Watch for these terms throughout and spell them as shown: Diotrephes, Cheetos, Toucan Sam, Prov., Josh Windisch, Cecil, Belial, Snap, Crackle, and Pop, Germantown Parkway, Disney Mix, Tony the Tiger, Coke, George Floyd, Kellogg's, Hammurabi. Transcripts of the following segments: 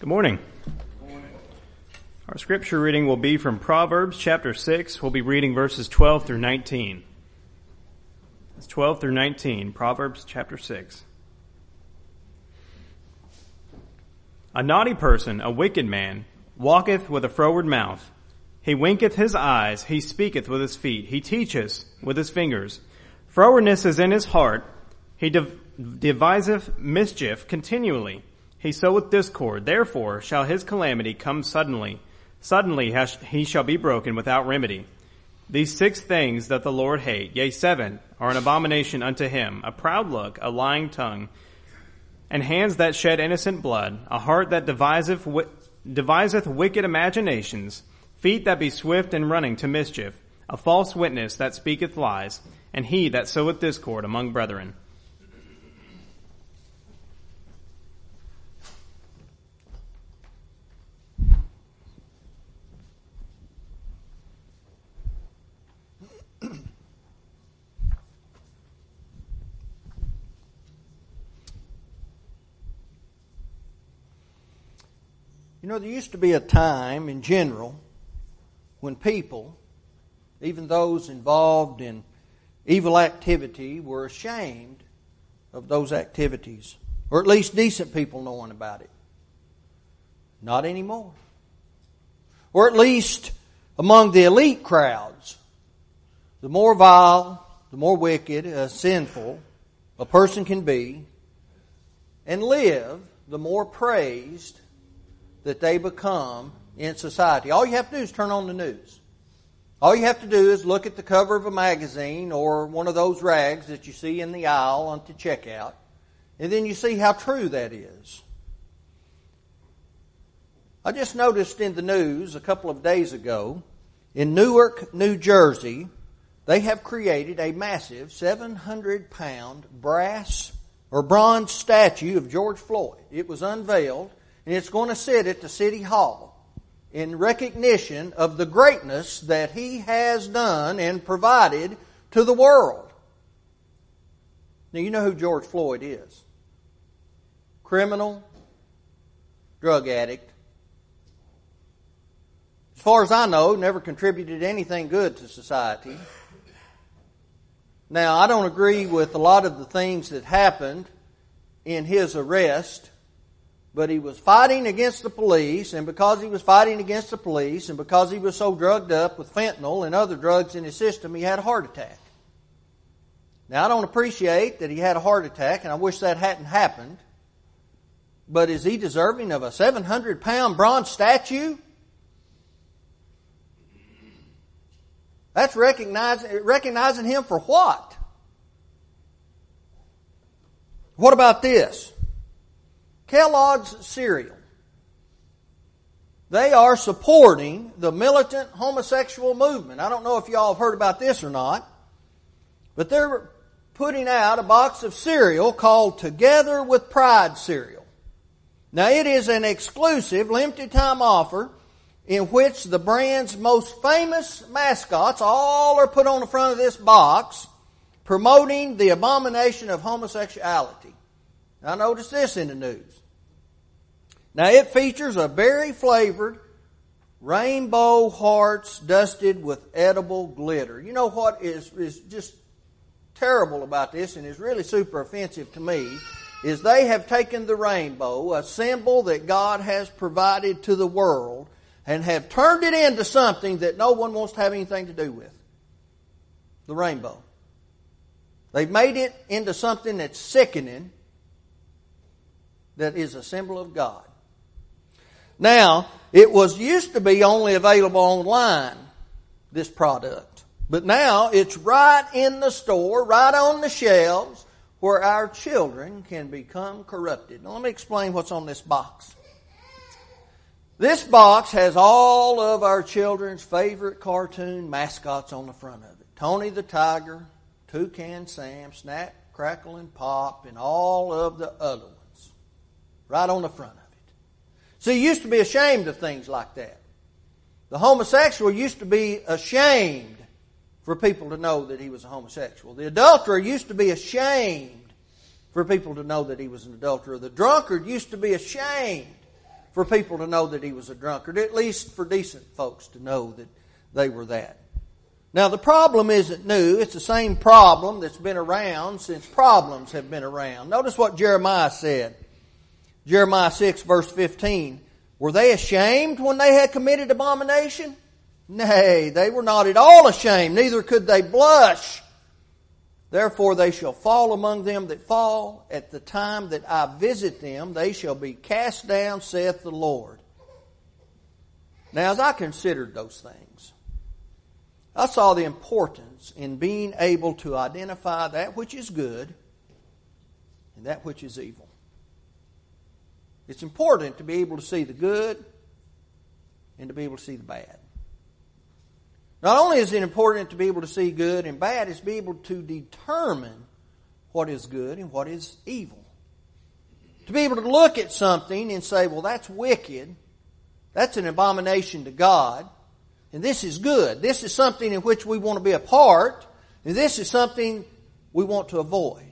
Good morning. Good morning. Our scripture reading will be from Proverbs chapter 6. We'll be reading verses 12 through 19. That's 12 through 19, Proverbs chapter 6. A naughty person, a wicked man, walketh with a froward mouth. He winketh his eyes, he speaketh with his feet, he teacheth with his fingers. Frowardness is in his heart, he deviseth mischief continually. He soweth discord, therefore shall his calamity come suddenly. Suddenly he shall be broken without remedy. These six things that the Lord hate, yea, seven, are an abomination unto him, a proud look, a lying tongue, and hands that shed innocent blood, a heart that deviseth wicked imaginations, feet that be swift in running to mischief, a false witness that speaketh lies, and he that soweth discord among brethren. You know, there used to be a time in general when people, even those involved in evil activity, were ashamed of those activities, or at least decent people knowing about it. Not anymore. Or at least among the elite crowds, the more vile, the more wicked, sinful a person can be and live, the more praised that they become in society. All you have to do is turn on the news. All you have to do is look at the cover of a magazine or one of those rags that you see in the aisle at the checkout, and then you see how true that is. I just noticed in the news a couple of days ago, in Newark, New Jersey, they have created a massive 700-pound brass or bronze statue of George Floyd. It was unveiled, and it's going to sit at the City Hall in recognition of the greatness that he has done and provided to the world. Now, you know who George Floyd is. Criminal, drug addict. As far as I know, never contributed anything good to society. Now, I don't agree with a lot of the things that happened in his arrest, but he was fighting against the police, and because he was fighting against the police, and because he was so drugged up with fentanyl and other drugs in his system, he had a heart attack. Now, I don't appreciate that he had a heart attack, and I wish that hadn't happened, but is he deserving of a 700-pound bronze statue? That's recognizing him for what? What about this? Kellogg's cereal. They are supporting the militant homosexual movement. I don't know if y'all have heard about this or not, but they're putting out a box of cereal called Together with Pride cereal. Now, it is an exclusive limited time offer in which the brand's most famous mascots all are put on the front of this box, promoting the abomination of homosexuality. I noticed this in the news. Now, it features a berry-flavored rainbow hearts dusted with edible glitter. You know what is just terrible about this and is really super offensive to me is they have taken the rainbow, a symbol that God has provided to the world, and have turned it into something that no one wants to have anything to do with. The rainbow. They've made it into something that's sickening, that is a symbol of God. Now, it was used to be only available online, this product. But now it's right in the store, right on the shelves, where our children can become corrupted. Now, let me explain what's on this box. This box has all of our children's favorite cartoon mascots on the front of it. Tony the Tiger, Toucan Sam, Snap, Crackle, and Pop, and all of the other ones. Right on the front of it. See, you used to be ashamed of things like that. The homosexual used to be ashamed for people to know that he was a homosexual. The adulterer used to be ashamed for people to know that he was an adulterer. The drunkard used to be ashamed for people to know that he was a drunkard, at least for decent folks to know that they were that. Now, the problem isn't new. It's the same problem that's been around since problems have been around. Notice what Jeremiah said. Jeremiah 6, verse 15. Were they ashamed when they had committed abomination? Nay, they were not at all ashamed, neither could they blush. Therefore they shall fall among them that fall. At the time that I visit them, they shall be cast down, saith the Lord. Now, as I considered those things, I saw the importance in being able to identify that which is good and that which is evil. It's important to be able to see the good and to be able to see the bad. Not only is it important to be able to see good and bad, it's to be able to determine what is good and what is evil. To be able to look at something and say, well, that's wicked, that's an abomination to God, and this is good. This is something in which we want to be a part, and this is something we want to avoid.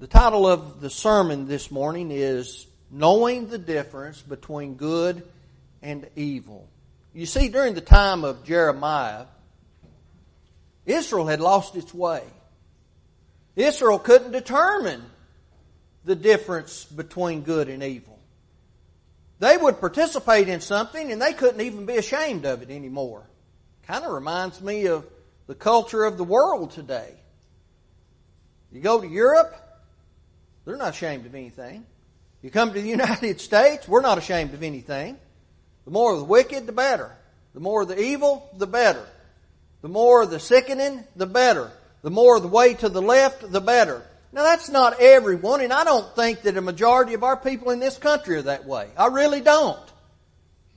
The title of the sermon this morning is Knowing the Difference Between Good and Evil. You see, during the time of Jeremiah, Israel had lost its way. Israel couldn't determine the difference between good and evil. They would participate in something and they couldn't even be ashamed of it anymore. Kind of reminds me of the culture of the world today. You go to Europe, they're not ashamed of anything. You come to the United States, we're not ashamed of anything. The more of the wicked, the better. The more of the evil, the better. The more of the sickening, the better. The more of the way to the left, the better. Now, that's not everyone, and I don't think that a majority of our people in this country are that way. I really don't.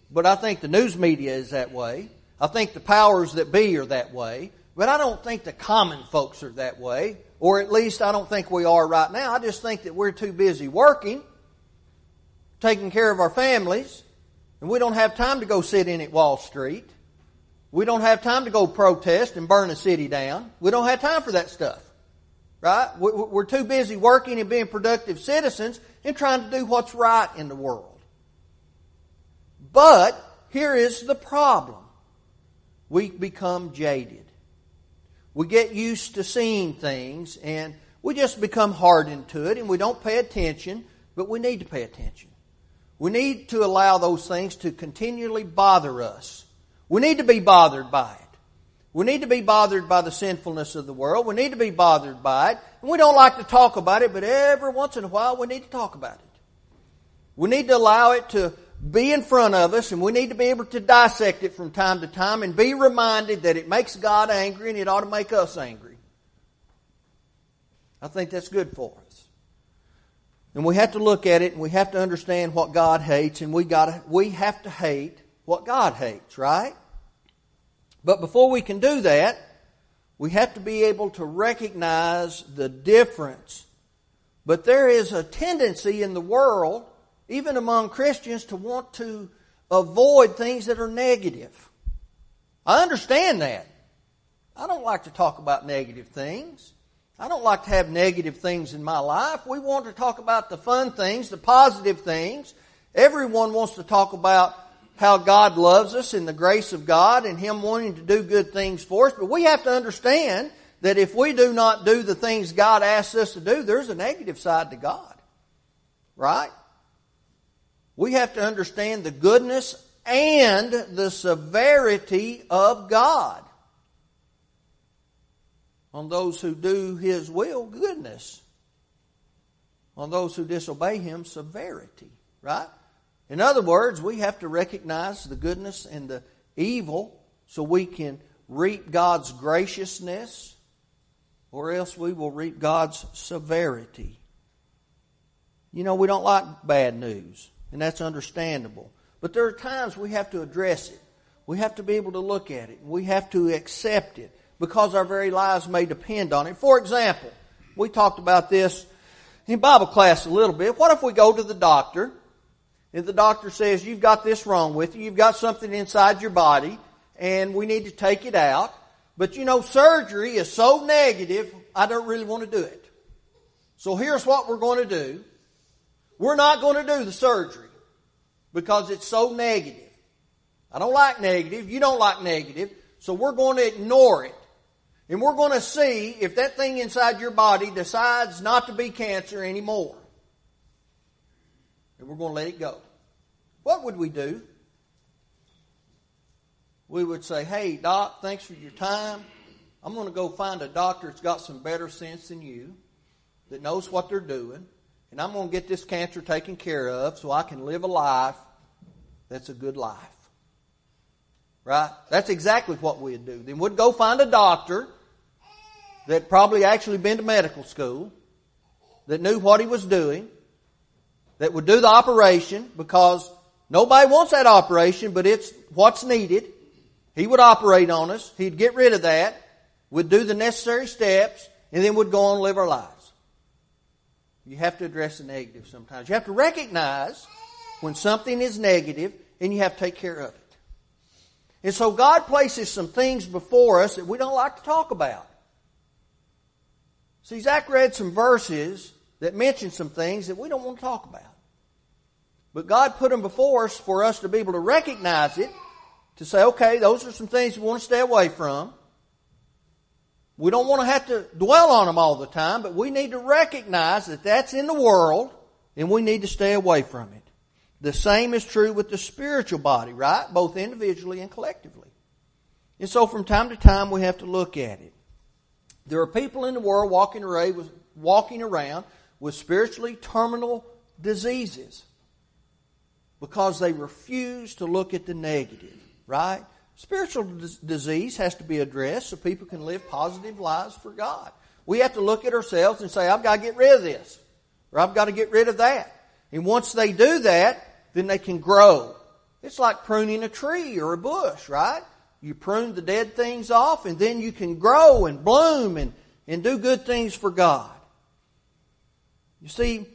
But I think the news media is that way. I think the powers that be are that way. But I don't think the common folks are that way. Or at least I don't think we are right now. I just think that we're too busy working, taking care of our families, and we don't have time to go sit in at Wall Street. We don't have time to go protest and burn a city down. We don't have time for that stuff, right? We're too busy working and being productive citizens and trying to do what's right in the world. But here is the problem. We become jaded. We get used to seeing things, and we just become hardened to it, and we don't pay attention, but we need to pay attention. We need to allow those things to continually bother us. We need to be bothered by it. We need to be bothered by the sinfulness of the world. We need to be bothered by it. And we don't like to talk about it, but every once in a while we need to talk about it. We need to allow it to be in front of us, and we need to be able to dissect it from time to time and be reminded that it makes God angry and it ought to make us angry. I think that's good for us. And we have to look at it, and we have to understand what God hates, and we have to hate what God hates, right? But before we can do that, we have to be able to recognize the difference. But there is a tendency in the world, even among Christians, to want to avoid things that are negative. I understand that. I don't like to talk about negative things. I don't like to have negative things in my life. We want to talk about the fun things, the positive things. Everyone wants to talk about how God loves us and the grace of God and Him wanting to do good things for us. But we have to understand that if we do not do the things God asks us to do, there's a negative side to God, right? We have to understand the goodness and the severity of God on those who do His will, goodness. On those who disobey Him, severity. Right? In other words, we have to recognize the goodness and the evil so we can reap God's graciousness, or else we will reap God's severity. You know, we don't like bad news, and that's understandable. But there are times we have to address it. We have to be able to look at it, and we have to accept it, because our very lives may depend on it. For example, we talked about this in Bible class a little bit. What if we go to the doctor, and the doctor says, you've got this wrong with you, you've got something inside your body, and we need to take it out, but you know, surgery is so negative, I don't really want to do it. So here's what we're going to do. We're not going to do the surgery because it's so negative. I don't like negative. You don't like negative. So we're going to ignore it. And we're going to see if that thing inside your body decides not to be cancer anymore. And we're going to let it go. What would we do? We would say, hey, Doc, thanks for your time. I'm going to go find a doctor that's got some better sense than you, that knows what they're doing, and I'm going to get this cancer taken care of so I can live a life that's a good life. Right? That's exactly what we'd do. Then we'd go find a doctor that probably actually been to medical school, that knew what he was doing, that would do the operation because nobody wants that operation, but it's what's needed. He would operate on us. He'd get rid of that. We'd do the necessary steps, and then we'd go on and live our lives. You have to address the negative sometimes. You have to recognize when something is negative, and you have to take care of it. And so God places some things before us that we don't like to talk about. See, Zach read some verses that mention some things that we don't want to talk about. But God put them before us for us to be able to recognize it, to say, okay, those are some things we want to stay away from. We don't want to have to dwell on them all the time, but we need to recognize that that's in the world, and we need to stay away from it. The same is true with the spiritual body, right? Both individually and collectively. And so from time to time, we have to look at it. There are people in the world walking around with spiritually terminal diseases because they refuse to look at the negative, right? Spiritual disease has to be addressed so people can live positive lives for God. We have to look at ourselves and say, I've got to get rid of this, or I've got to get rid of that. And once they do that, then they can grow. It's like pruning a tree or a bush, right? You prune the dead things off, and then you can grow and bloom and do good things for God. You see,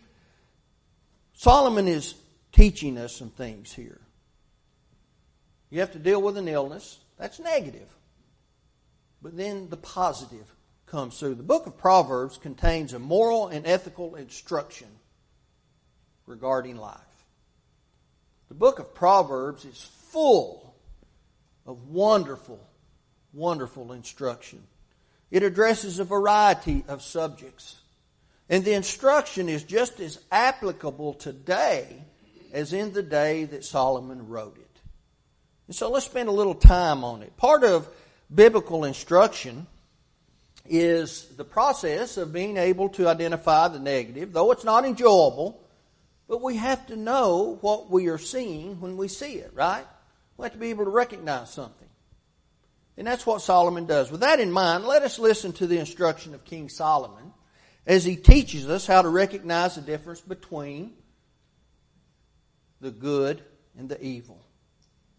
Solomon is teaching us some things here. You have to deal with an illness. That's negative. But then the positive comes through. The book of Proverbs contains a moral and ethical instruction regarding life. The book of Proverbs is full of wonderful, wonderful instruction. It addresses a variety of subjects. And the instruction is just as applicable today as in the day that Solomon wrote it. And so let's spend a little time on it. Part of biblical instruction is the process of being able to identify the negative, though it's not enjoyable, but we have to know what we are seeing when we see it, right? We have to be able to recognize something. And that's what Solomon does. With that in mind, let us listen to the instruction of King Solomon as he teaches us how to recognize the difference between the good and the evil.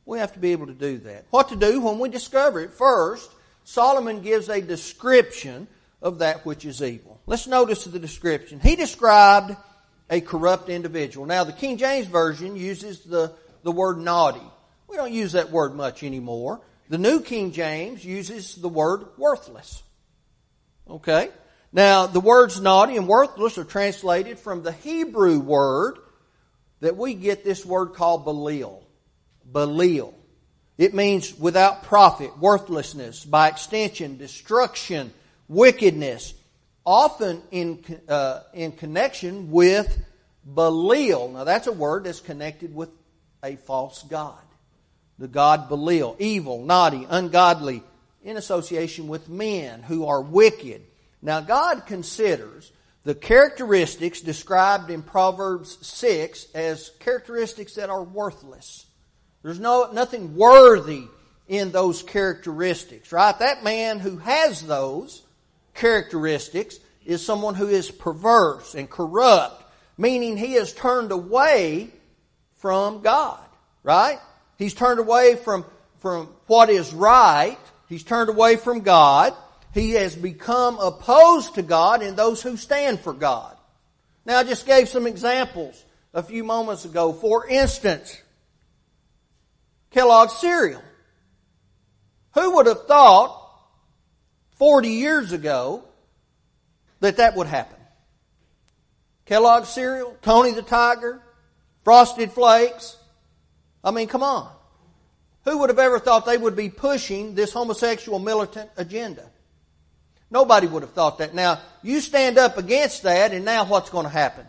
We have to be able to do that. What to do when we discover it. First, Solomon gives a description of that which is evil. Let's notice the description. He described a corrupt individual. Now, the King James Version uses the word naughty. We don't use that word much anymore. The New King James uses the word worthless. Okay? Now, the words naughty and worthless are translated from the Hebrew word that we get this word called Belial. Belial. It means without profit, worthlessness, by extension, destruction, wickedness, often in connection with Belial. Now that's a word that's connected with a false god. The god Belial, evil, naughty, ungodly, in association with men who are wicked. Now God considers the characteristics described in Proverbs 6 as characteristics that are worthless. There's nothing worthy in those characteristics, right? That man who has those characteristics is someone who is perverse and corrupt, meaning he has turned away from God, right? He's turned away from what is right. He's turned away from God. He has become opposed to God and those who stand for God. Now, I just gave some examples a few moments ago. For instance, Kellogg's cereal. Who would have thought 40 years ago that would happen? Kellogg's cereal, Tony the Tiger, Frosted Flakes. I mean, come on. Who would have ever thought they would be pushing this homosexual militant agenda? Nobody would have thought that. Now, you stand up against that, and now what's going to happen?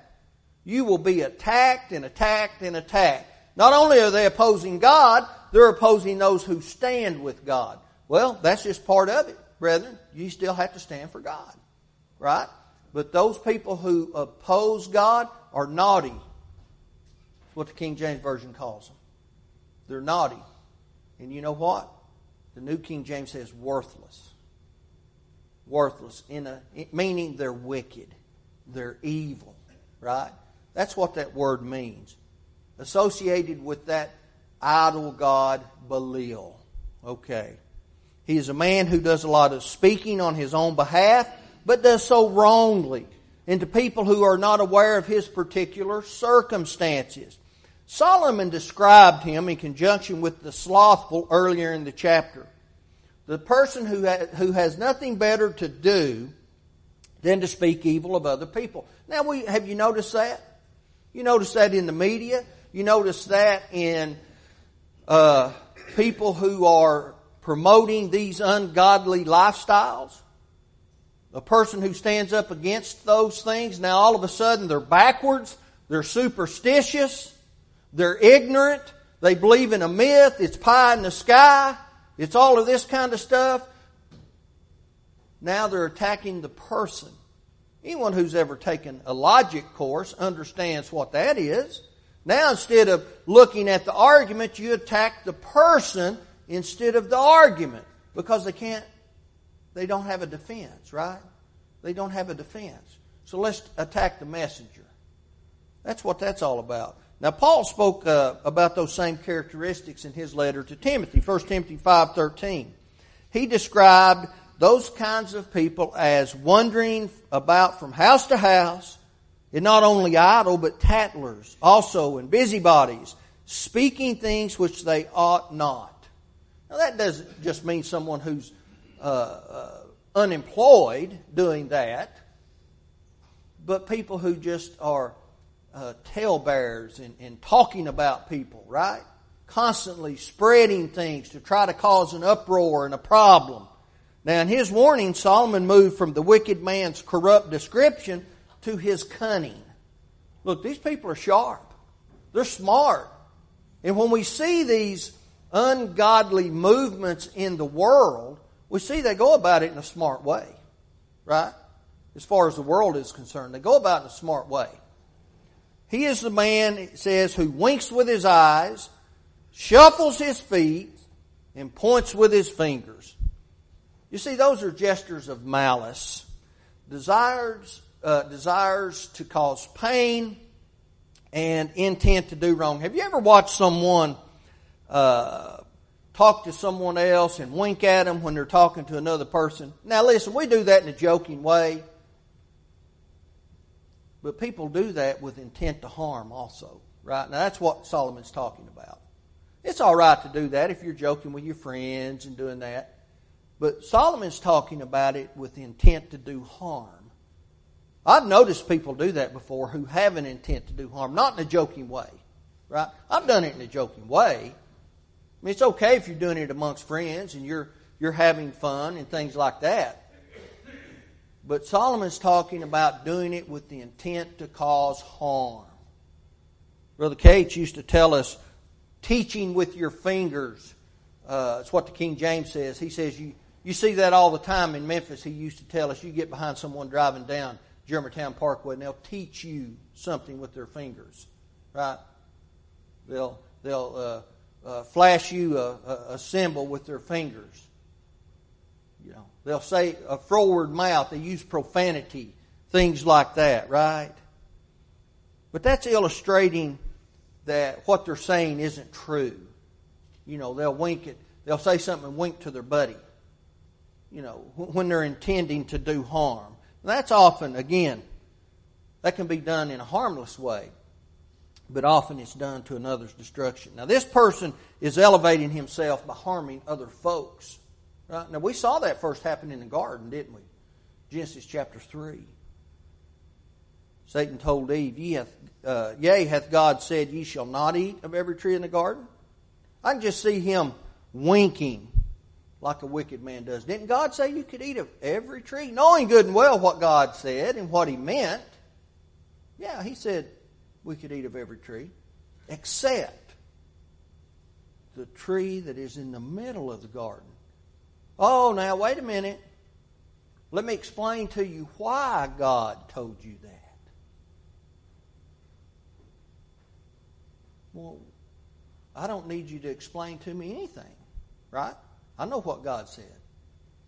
You will be attacked and attacked and attacked. Not only are they opposing God, they're opposing those who stand with God. Well, that's just part of it, brethren. You still have to stand for God, right? But those people who oppose God are naughty. That's what the King James Version calls them. They're naughty. And you know what? The New King James says worthless. Worthless, meaning they're wicked. They're evil, right? That's what that word means. Associated with that idol god, Belial. Okay. He is a man who does a lot of speaking on his own behalf, but does so wrongly, and to people who are not aware of his particular circumstances. Solomon described him in conjunction with the slothful earlier in the chapter. The person who has nothing better to do than to speak evil of other people. Now, have you noticed that? You notice that in the media. You notice that in people who are promoting these ungodly lifestyles. A person who stands up against those things, now all of a sudden they're backwards, they're superstitious, they're ignorant, they believe in a myth, it's pie in the sky, it's all of this kind of stuff. Now they're attacking the person. Anyone who's ever taken a logic course understands what that is. Now instead of looking at the argument, you attack the person instead of the argument, because they don't have a defense, right? They don't have a defense. So let's attack the messenger. That's what that's all about. Now, Paul spoke about those same characteristics in his letter to Timothy, 1 Timothy 5:13. He described those kinds of people as wandering about from house to house, and not only idle, but tattlers, also and busybodies, speaking things which they ought not. Now, that doesn't just mean someone who's unemployed doing that, but people who just are talebearers and talking about people, right? Constantly spreading things to try to cause an uproar and a problem. Now, in his warning, Solomon moved from the wicked man's corrupt description to his cunning. Look, these people are sharp. They're smart. And when we see these ungodly movements in the world, we see they go about it in a smart way, right? As far as the world is concerned, they go about it in a smart way. He is the man, it says, who winks with his eyes, shuffles his feet, and points with his fingers. You see, those are gestures of malice, desires to cause pain, and intent to do wrong. Have you ever watched someone talk to someone else and wink at them when they're talking to another person? Now listen, we do that in a joking way. But people do that with intent to harm also, right? Now that's what Solomon's talking about. It's all right to do that if you're joking with your friends and doing that. But Solomon's talking about it with intent to do harm. I've noticed people do that before who have an intent to do harm, not in a joking way, right? I've done it in a joking way. I mean, it's okay if you're doing it amongst friends and you're having fun and things like that. But Solomon's talking about doing it with the intent to cause harm. Brother Cates used to tell us, teaching with your fingers. It's what the King James says. He says, you see that all the time in Memphis. He used to tell us, you get behind someone driving down Germantown Parkway and they'll teach you something with their fingers, right? They'll flash you a symbol with their fingers. You know, they'll say a forward mouth. They use profanity, things like that, right? But that's illustrating that what they're saying isn't true. You know, they'll say something and wink to their buddy, you know, when they're intending to do harm. And that's often, again, that can be done in a harmless way, but often it's done to another's destruction. Now, this person is elevating himself by harming other folks, right? Now, we saw that first happen in the garden, didn't we? Genesis chapter 3. Satan told Eve, Yea, hath God said, ye shall not eat of every tree in the garden? I can just see him winking like a wicked man does. Didn't God say you could eat of every tree? Knowing good and well what God said and what he meant. Yeah, he said we could eat of every tree except the tree that is in the middle of the garden. Oh, now, wait a minute. Let me explain to you why God told you that. Well, I don't need you to explain to me anything, right? I know what God said.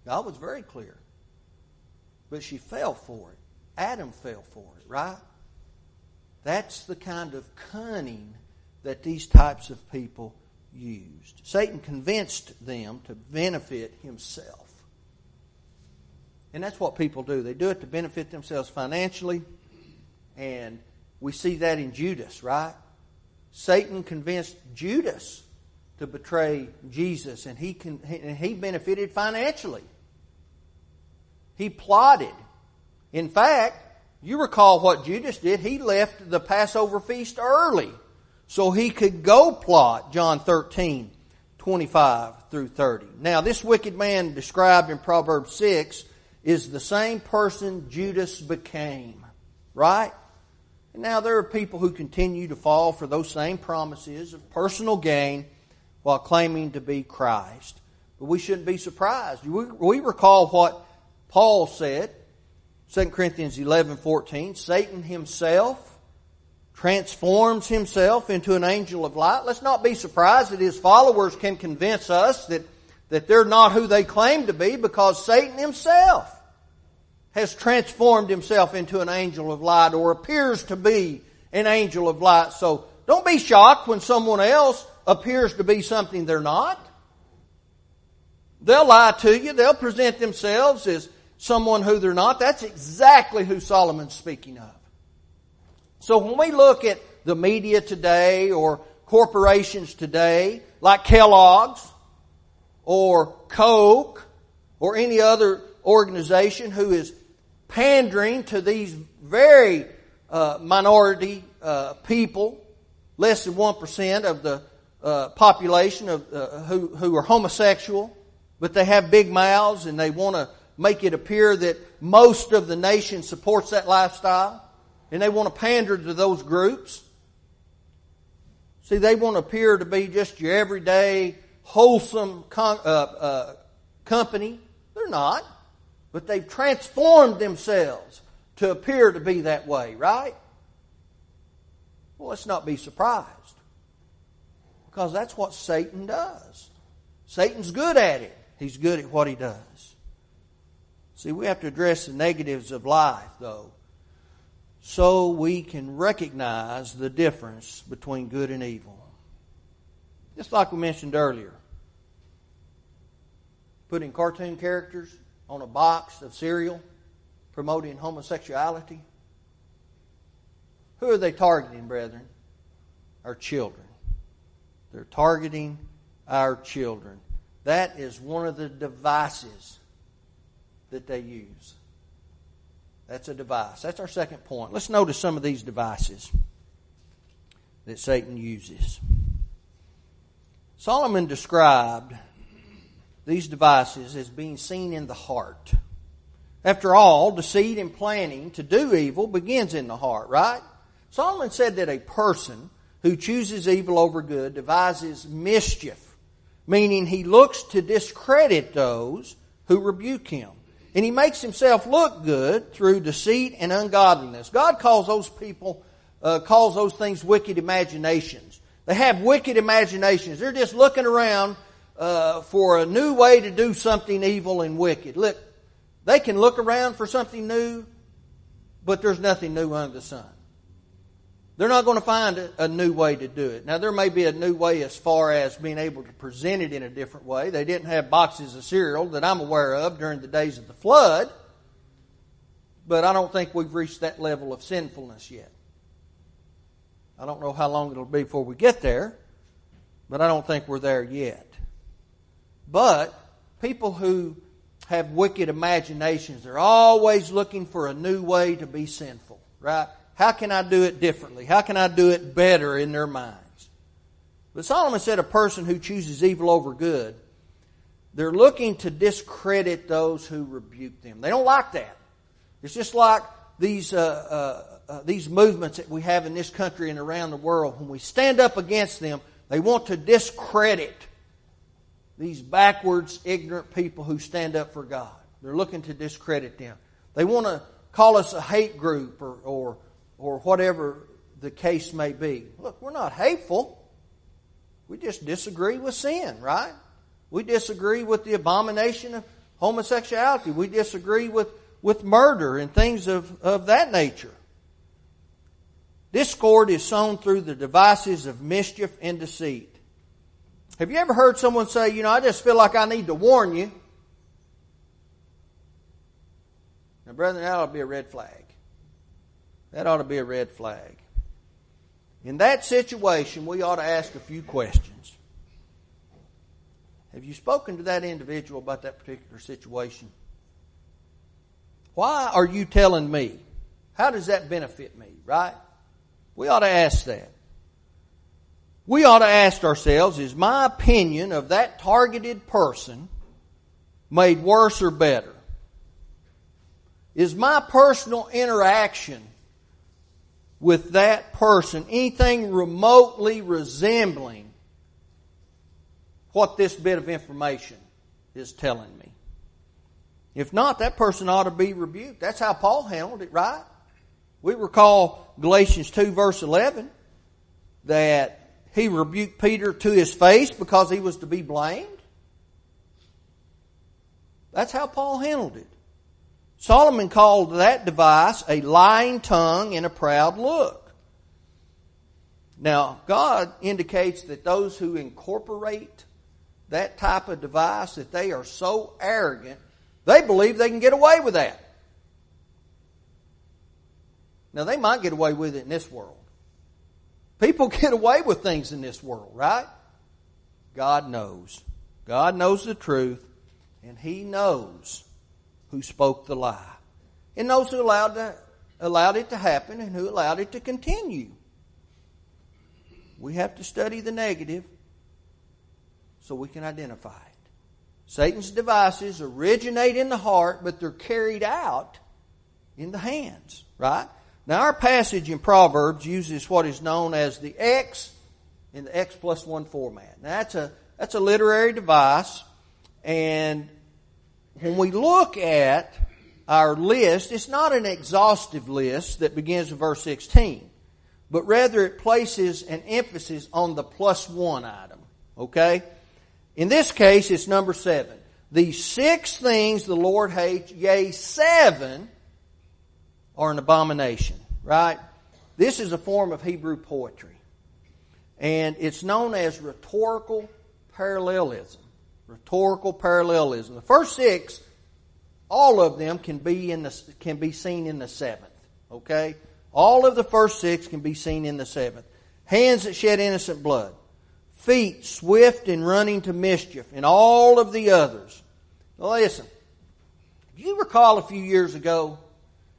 God was very clear. But she fell for it. Adam fell for it, right? That's the kind of cunning that these types of people used. Satan convinced them to benefit himself. And that's what people do. They do it to benefit themselves financially. And we see that in Judas, right? Satan convinced Judas to betray Jesus, and he benefited financially. He plotted. In fact, you recall what Judas did. He left the Passover feast early so he could go plot, John 13:25-30. Now, this wicked man described in Proverbs 6 is the same person Judas became, right? Now, there are people who continue to fall for those same promises of personal gain while claiming to be Christ. But we shouldn't be surprised. We recall what Paul said, 2 Corinthians 11:14, Satan himself transforms himself into an angel of light. Let's not be surprised that his followers can convince us that they're not who they claim to be, because Satan himself has transformed himself into an angel of light, or appears to be an angel of light. So don't be shocked when someone else appears to be something they're not. They'll lie to you. They'll present themselves as someone who they're not. That's exactly who Solomon's speaking of. So when we look at the media today, or corporations today, like Kellogg's or Coke or any other organization who is pandering to these very minority people, less than 1% of the population of who are homosexual, but they have big mouths and they want to make it appear that most of the nation supports that lifestyle, and they want to pander to those groups. See, they want to appear to be just your everyday, wholesome company. They're not, but they've transformed themselves to appear to be that way, right? Well, let's not be surprised, because that's what Satan does. Satan's good at it. He's good at what he does. See, we have to address the negatives of life, though, so we can recognize the difference between good and evil. Just like we mentioned earlier, putting cartoon characters on a box of cereal, promoting homosexuality. Who are they targeting, brethren? Our children. They're targeting our children. That is one of the devices that they use. That's a device. That's our second point. Let's notice some of these devices that Satan uses. Solomon described these devices as being seen in the heart. After all, deceit and planning to do evil begins in the heart, right? Solomon said that a person who chooses evil over good devises mischief, meaning he looks to discredit those who rebuke him. And he makes himself look good through deceit and ungodliness. God calls those people, calls those things wicked imaginations. They have wicked imaginations. They're just looking around for a new way to do something evil and wicked. Look, they can look around for something new, but there's nothing new under the sun. They're not going to find a new way to do it. Now, there may be a new way as far as being able to present it in a different way. They didn't have boxes of cereal that I'm aware of during the days of the flood, but I don't think we've reached that level of sinfulness yet. I don't know how long it'll be before we get there, but I don't think we're there yet. But people who have wicked imaginations, they're always looking for a new way to be sinful, right? How can I do it differently? How can I do it better in their minds? But Solomon said a person who chooses evil over good, they're looking to discredit those who rebuke them. They don't like that. It's just like these movements that we have in this country and around the world. When we stand up against them, they want to discredit these backwards, ignorant people who stand up for God. They're looking to discredit them. They want to call us a hate group or whatever the case may be. Look, we're not hateful. We just disagree with sin, right? We disagree with the abomination of homosexuality. We disagree with murder and things of that nature. Discord is sown through the devices of mischief and deceit. Have you ever heard someone say, you know, I just feel like I need to warn you? Now, brethren, that ought to be a red flag. That ought to be a red flag. In that situation, we ought to ask a few questions. Have you spoken to that individual about that particular situation? Why are you telling me? How does that benefit me, right? We ought to ask that. We ought to ask ourselves, is my opinion of that targeted person made worse or better? Is my personal interaction with that person anything remotely resembling what this bit of information is telling me? If not, that person ought to be rebuked. That's how Paul handled it, right? We recall Galatians 2 verse 11 that he rebuked Peter to his face because he was to be blamed. That's how Paul handled it. Solomon called that device a lying tongue and a proud look. Now, God indicates that those who incorporate that type of device, that they are so arrogant, they believe they can get away with that. Now, they might get away with it in this world. People get away with things in this world, right? God knows. God knows the truth, and He knows who spoke the lie, and those who allowed it to happen and who allowed it to continue. We have to study the negative so we can identify it. Satan's devices originate in the heart, but they're carried out in the hands, right? Now, our passage in Proverbs uses what is known as the X in the X plus 1 format. Now, that's a literary device, and when we look at our list, it's not an exhaustive list that begins with verse 16, but rather it places an emphasis on the plus 1 item, okay? In this case, it's number 7. The 6 things the Lord hates, yea, 7, are an abomination, right? This is a form of Hebrew poetry, and it's known as rhetorical parallelism. Rhetorical parallelism. The first 6, all of them can be seen in the 7th. Okay, all of the first 6 can be seen in the 7th. Hands that shed innocent blood, feet swift in running to mischief, and all of the others. Now listen, do you recall a few years ago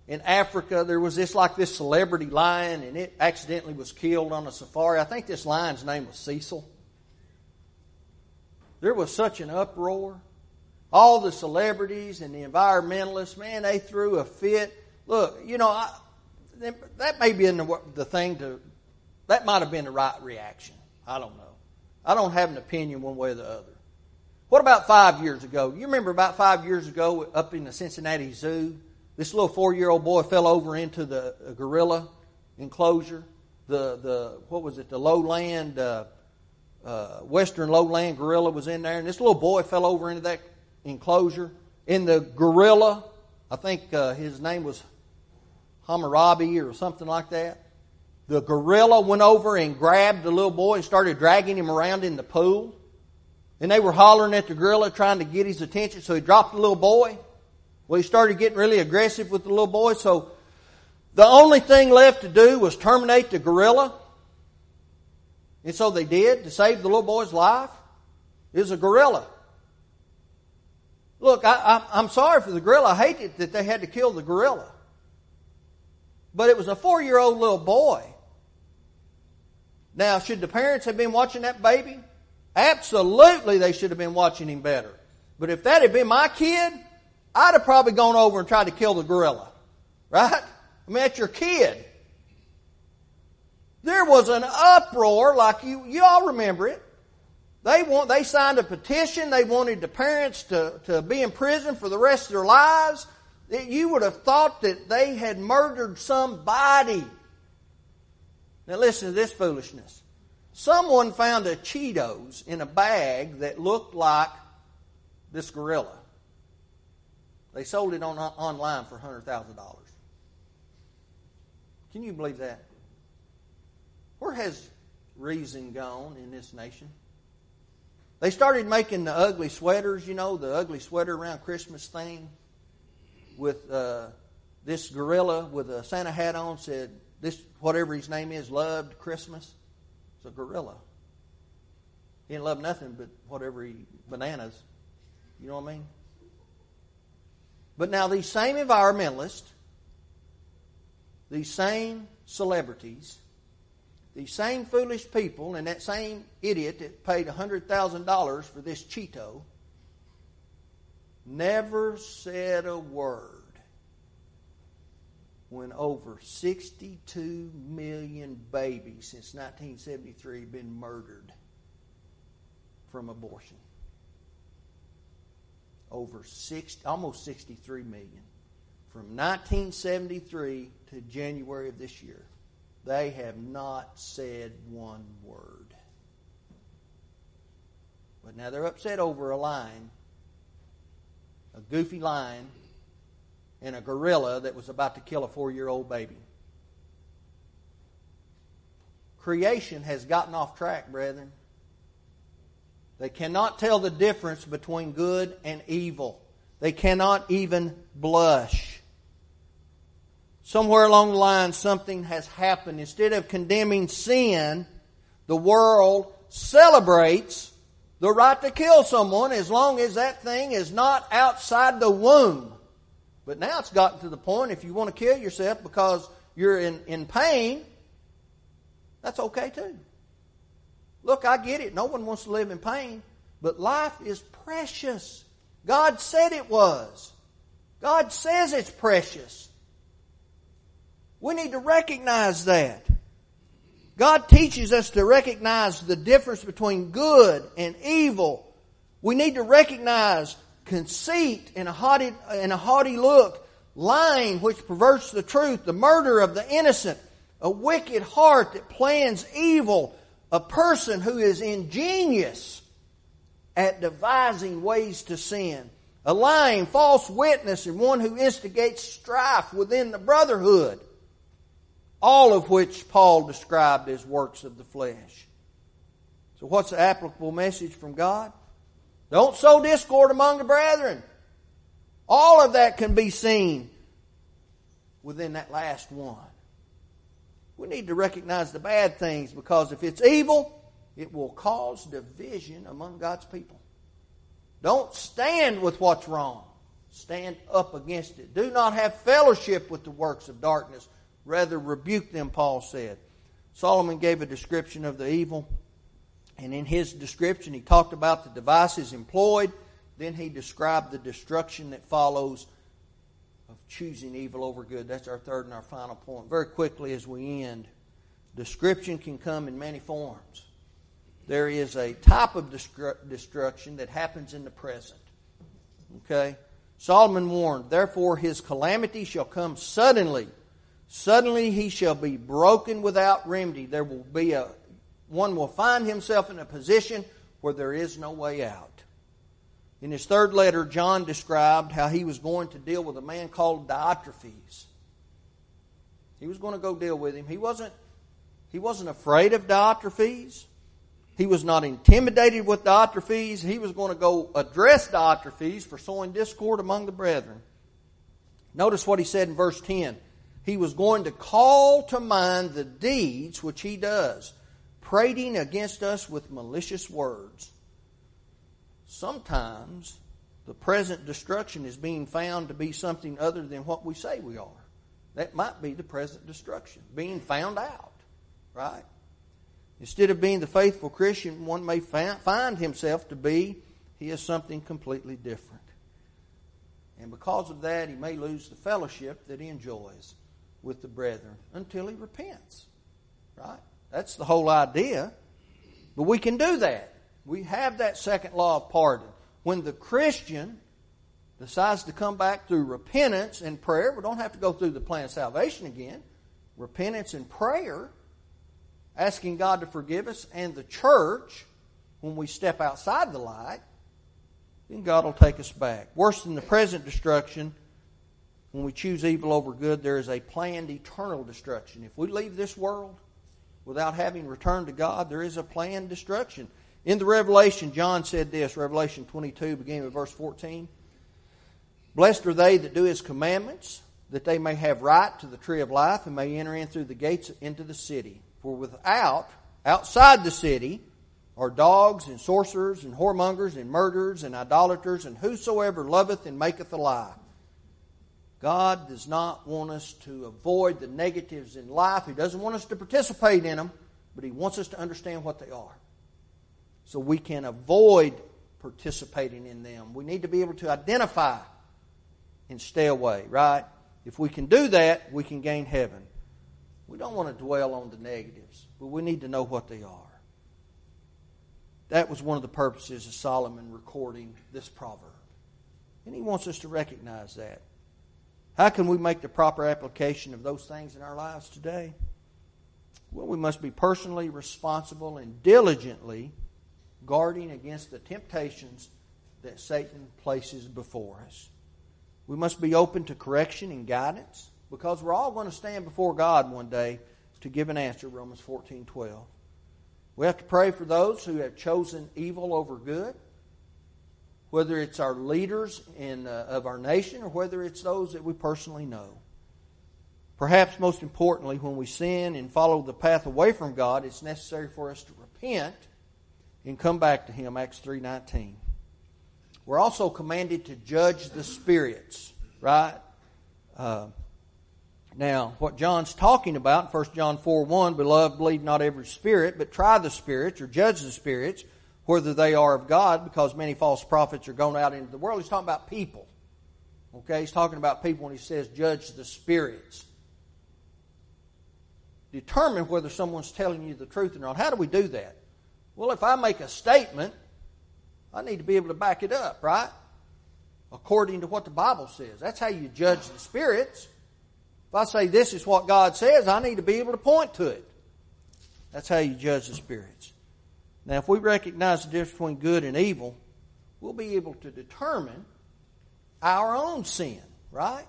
in Africa there was this celebrity lion, and it accidentally was killed on a safari? I think this lion's name was Cecil. There was such an uproar. All the celebrities and the environmentalists, man, they threw a fit. Look, you know, that may be the thing to, that might have been the right reaction. I don't know. I don't have an opinion one way or the other. What about 5 years ago? You remember about 5 years ago up in the Cincinnati Zoo, this little 4-year-old boy fell over into the gorilla enclosure, the lowland western lowland gorilla was in there, and this little boy fell over into that enclosure. And the gorilla, I think his name was Hammurabi or something like that, the gorilla went over and grabbed the little boy and started dragging him around in the pool. And they were hollering at the gorilla trying to get his attention, so he dropped the little boy. Well, he started getting really aggressive with the little boy, so the only thing left to do was terminate the gorilla. And so they did, to save the little boy's life. It was a gorilla. Look, I'm sorry for the gorilla. I hate it that they had to kill the gorilla. But it was a 4-year-old little boy. Now, should the parents have been watching that baby? Absolutely, they should have been watching him better. But if that had been my kid, I'd have probably gone over and tried to kill the gorilla. Right? I mean, that's your kid. There was an uproar like you all remember it. They signed a petition. They wanted the parents to be in prison for the rest of their lives. You would have thought that they had murdered somebody. Now listen to this foolishness. Someone found a Cheetos in a bag that looked like this gorilla. They sold it online for $100,000. Can you believe that? Where has reason gone in this nation? They started making the ugly sweaters, the ugly sweater around Christmas thing with this gorilla with a Santa hat on said, this, whatever his name is, loved Christmas. It's a gorilla. He didn't love nothing but bananas. You know what I mean? But now these same environmentalists, these same celebrities, these same foolish people and that same idiot that paid $100,000 for this Cheeto never said a word when over 62 million babies since 1973 have been murdered from abortion. Almost 63 million. From 1973 to January of this year, they have not said one word. But now they're upset over a line, a goofy line, and a gorilla that was about to kill a 4-year-old baby. Creation has gotten off track, brethren. They cannot tell the difference between good and evil. They cannot even blush. Somewhere along the line, something has happened. Instead of condemning sin, the world celebrates the right to kill someone as long as that thing is not outside the womb. But now it's gotten to the point, if you want to kill yourself because you're in pain, that's okay too. Look, I get it. No one wants to live in pain. But life is precious. God said it was. God says it's precious. We need to recognize that. God teaches us to recognize the difference between good and evil. We need to recognize conceit and a haughty look, lying which perverts the truth, the murder of the innocent, a wicked heart that plans evil, a person who is ingenious at devising ways to sin, a lying, false witness, and one who instigates strife within the brotherhood, all of which Paul described as works of the flesh. So what's the applicable message from God? Don't sow discord among the brethren. All of that can be seen within that last one. We need to recognize the bad things because if it's evil, it will cause division among God's people. Don't stand with what's wrong. Stand up against it. Do not have fellowship with the works of darkness. Rather rebuke them, Paul said. Solomon gave a description of the evil. And in his description, he talked about the devices employed. Then he described the destruction that follows of choosing evil over good. That's our third and our final point. Very quickly as we end, description can come in many forms. There is a type of destruction that happens in the present. Okay? Solomon warned, therefore his calamity shall come suddenly. Suddenly he shall be broken without remedy. There will be one will find himself in a position where there is no way out. In his third letter, John described how he was going to deal with a man called Diotrephes. He was going to go deal with him. He wasn't afraid of Diotrephes. He was not intimidated with Diotrephes. He was going to go address Diotrephes for sowing discord among the brethren. Notice what he said in verse 10. He was going to call to mind the deeds which he does, prating against us with malicious words. Sometimes the present destruction is being found to be something other than what we say we are. That might be the present destruction, being found out, right? Instead of being the faithful Christian, one may find himself to be, he is something completely different. And because of that, he may lose the fellowship that he enjoys with the brethren until he repents, right? That's the whole idea. But we can do that. We have that second law of pardon. When the Christian decides to come back through repentance and prayer, we don't have to go through the plan of salvation again. Repentance and prayer, asking God to forgive us, and the church, when we step outside the light, then God will take us back. Worse than the present destruction, when we choose evil over good, there is a planned eternal destruction. If we leave this world without having returned to God, there is a planned destruction. In the Revelation, John said this, Revelation 22, beginning with verse 14, "Blessed are they that do His commandments, that they may have right to the tree of life and may enter in through the gates into the city. For outside the city, are dogs and sorcerers and whoremongers and murderers and idolaters and whosoever loveth and maketh a lie." God does not want us to avoid the negatives in life. He doesn't want us to participate in them, but He wants us to understand what they are, so we can avoid participating in them. We need to be able to identify and stay away, right? If we can do that, we can gain heaven. We don't want to dwell on the negatives, but we need to know what they are. That was one of the purposes of Solomon recording this proverb. And he wants us to recognize that. How can we make the proper application of those things in our lives today? Well, we must be personally responsible and diligently guarding against the temptations that Satan places before us. We must be open to correction and guidance, because we're all going to stand before God one day to give an answer, Romans 14:12. We have to pray for those who have chosen evil over good, whether it's our leaders of our nation or whether it's those that we personally know. Perhaps most importantly, when we sin and follow the path away from God, it's necessary for us to repent and come back to Him, Acts 3:19. We're also commanded to judge the spirits, right? Now, what John's talking about, 1 John 4:1, "Beloved, believe not every spirit, but try the spirits," or judge the spirits, "whether they are of God, because many false prophets are gone out into the world." He's talking about people. Okay, he's talking about people when he says judge the spirits. Determine whether someone's telling you the truth or not. How do we do that? Well, if I make a statement, I need to be able to back it up, right? According to what the Bible says. That's how you judge the spirits. If I say this is what God says, I need to be able to point to it. That's how you judge the spirits. Now, if we recognize the difference between good and evil, we'll be able to determine our own sin, right?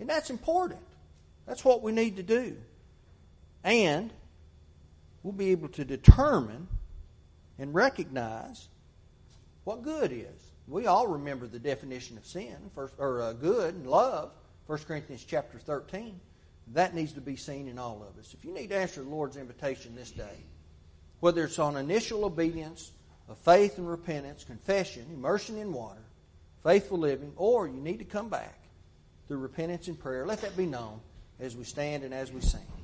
And that's important. That's what we need to do. And we'll be able to determine and recognize what good is. We all remember the definition of sin, good and love. 1 Corinthians chapter 13, that needs to be seen in all of us. If you need to answer the Lord's invitation this day, whether it's on initial obedience of faith and repentance, confession, immersion in water, faithful living, or you need to come back through repentance and prayer, let that be known as we stand and as we sing.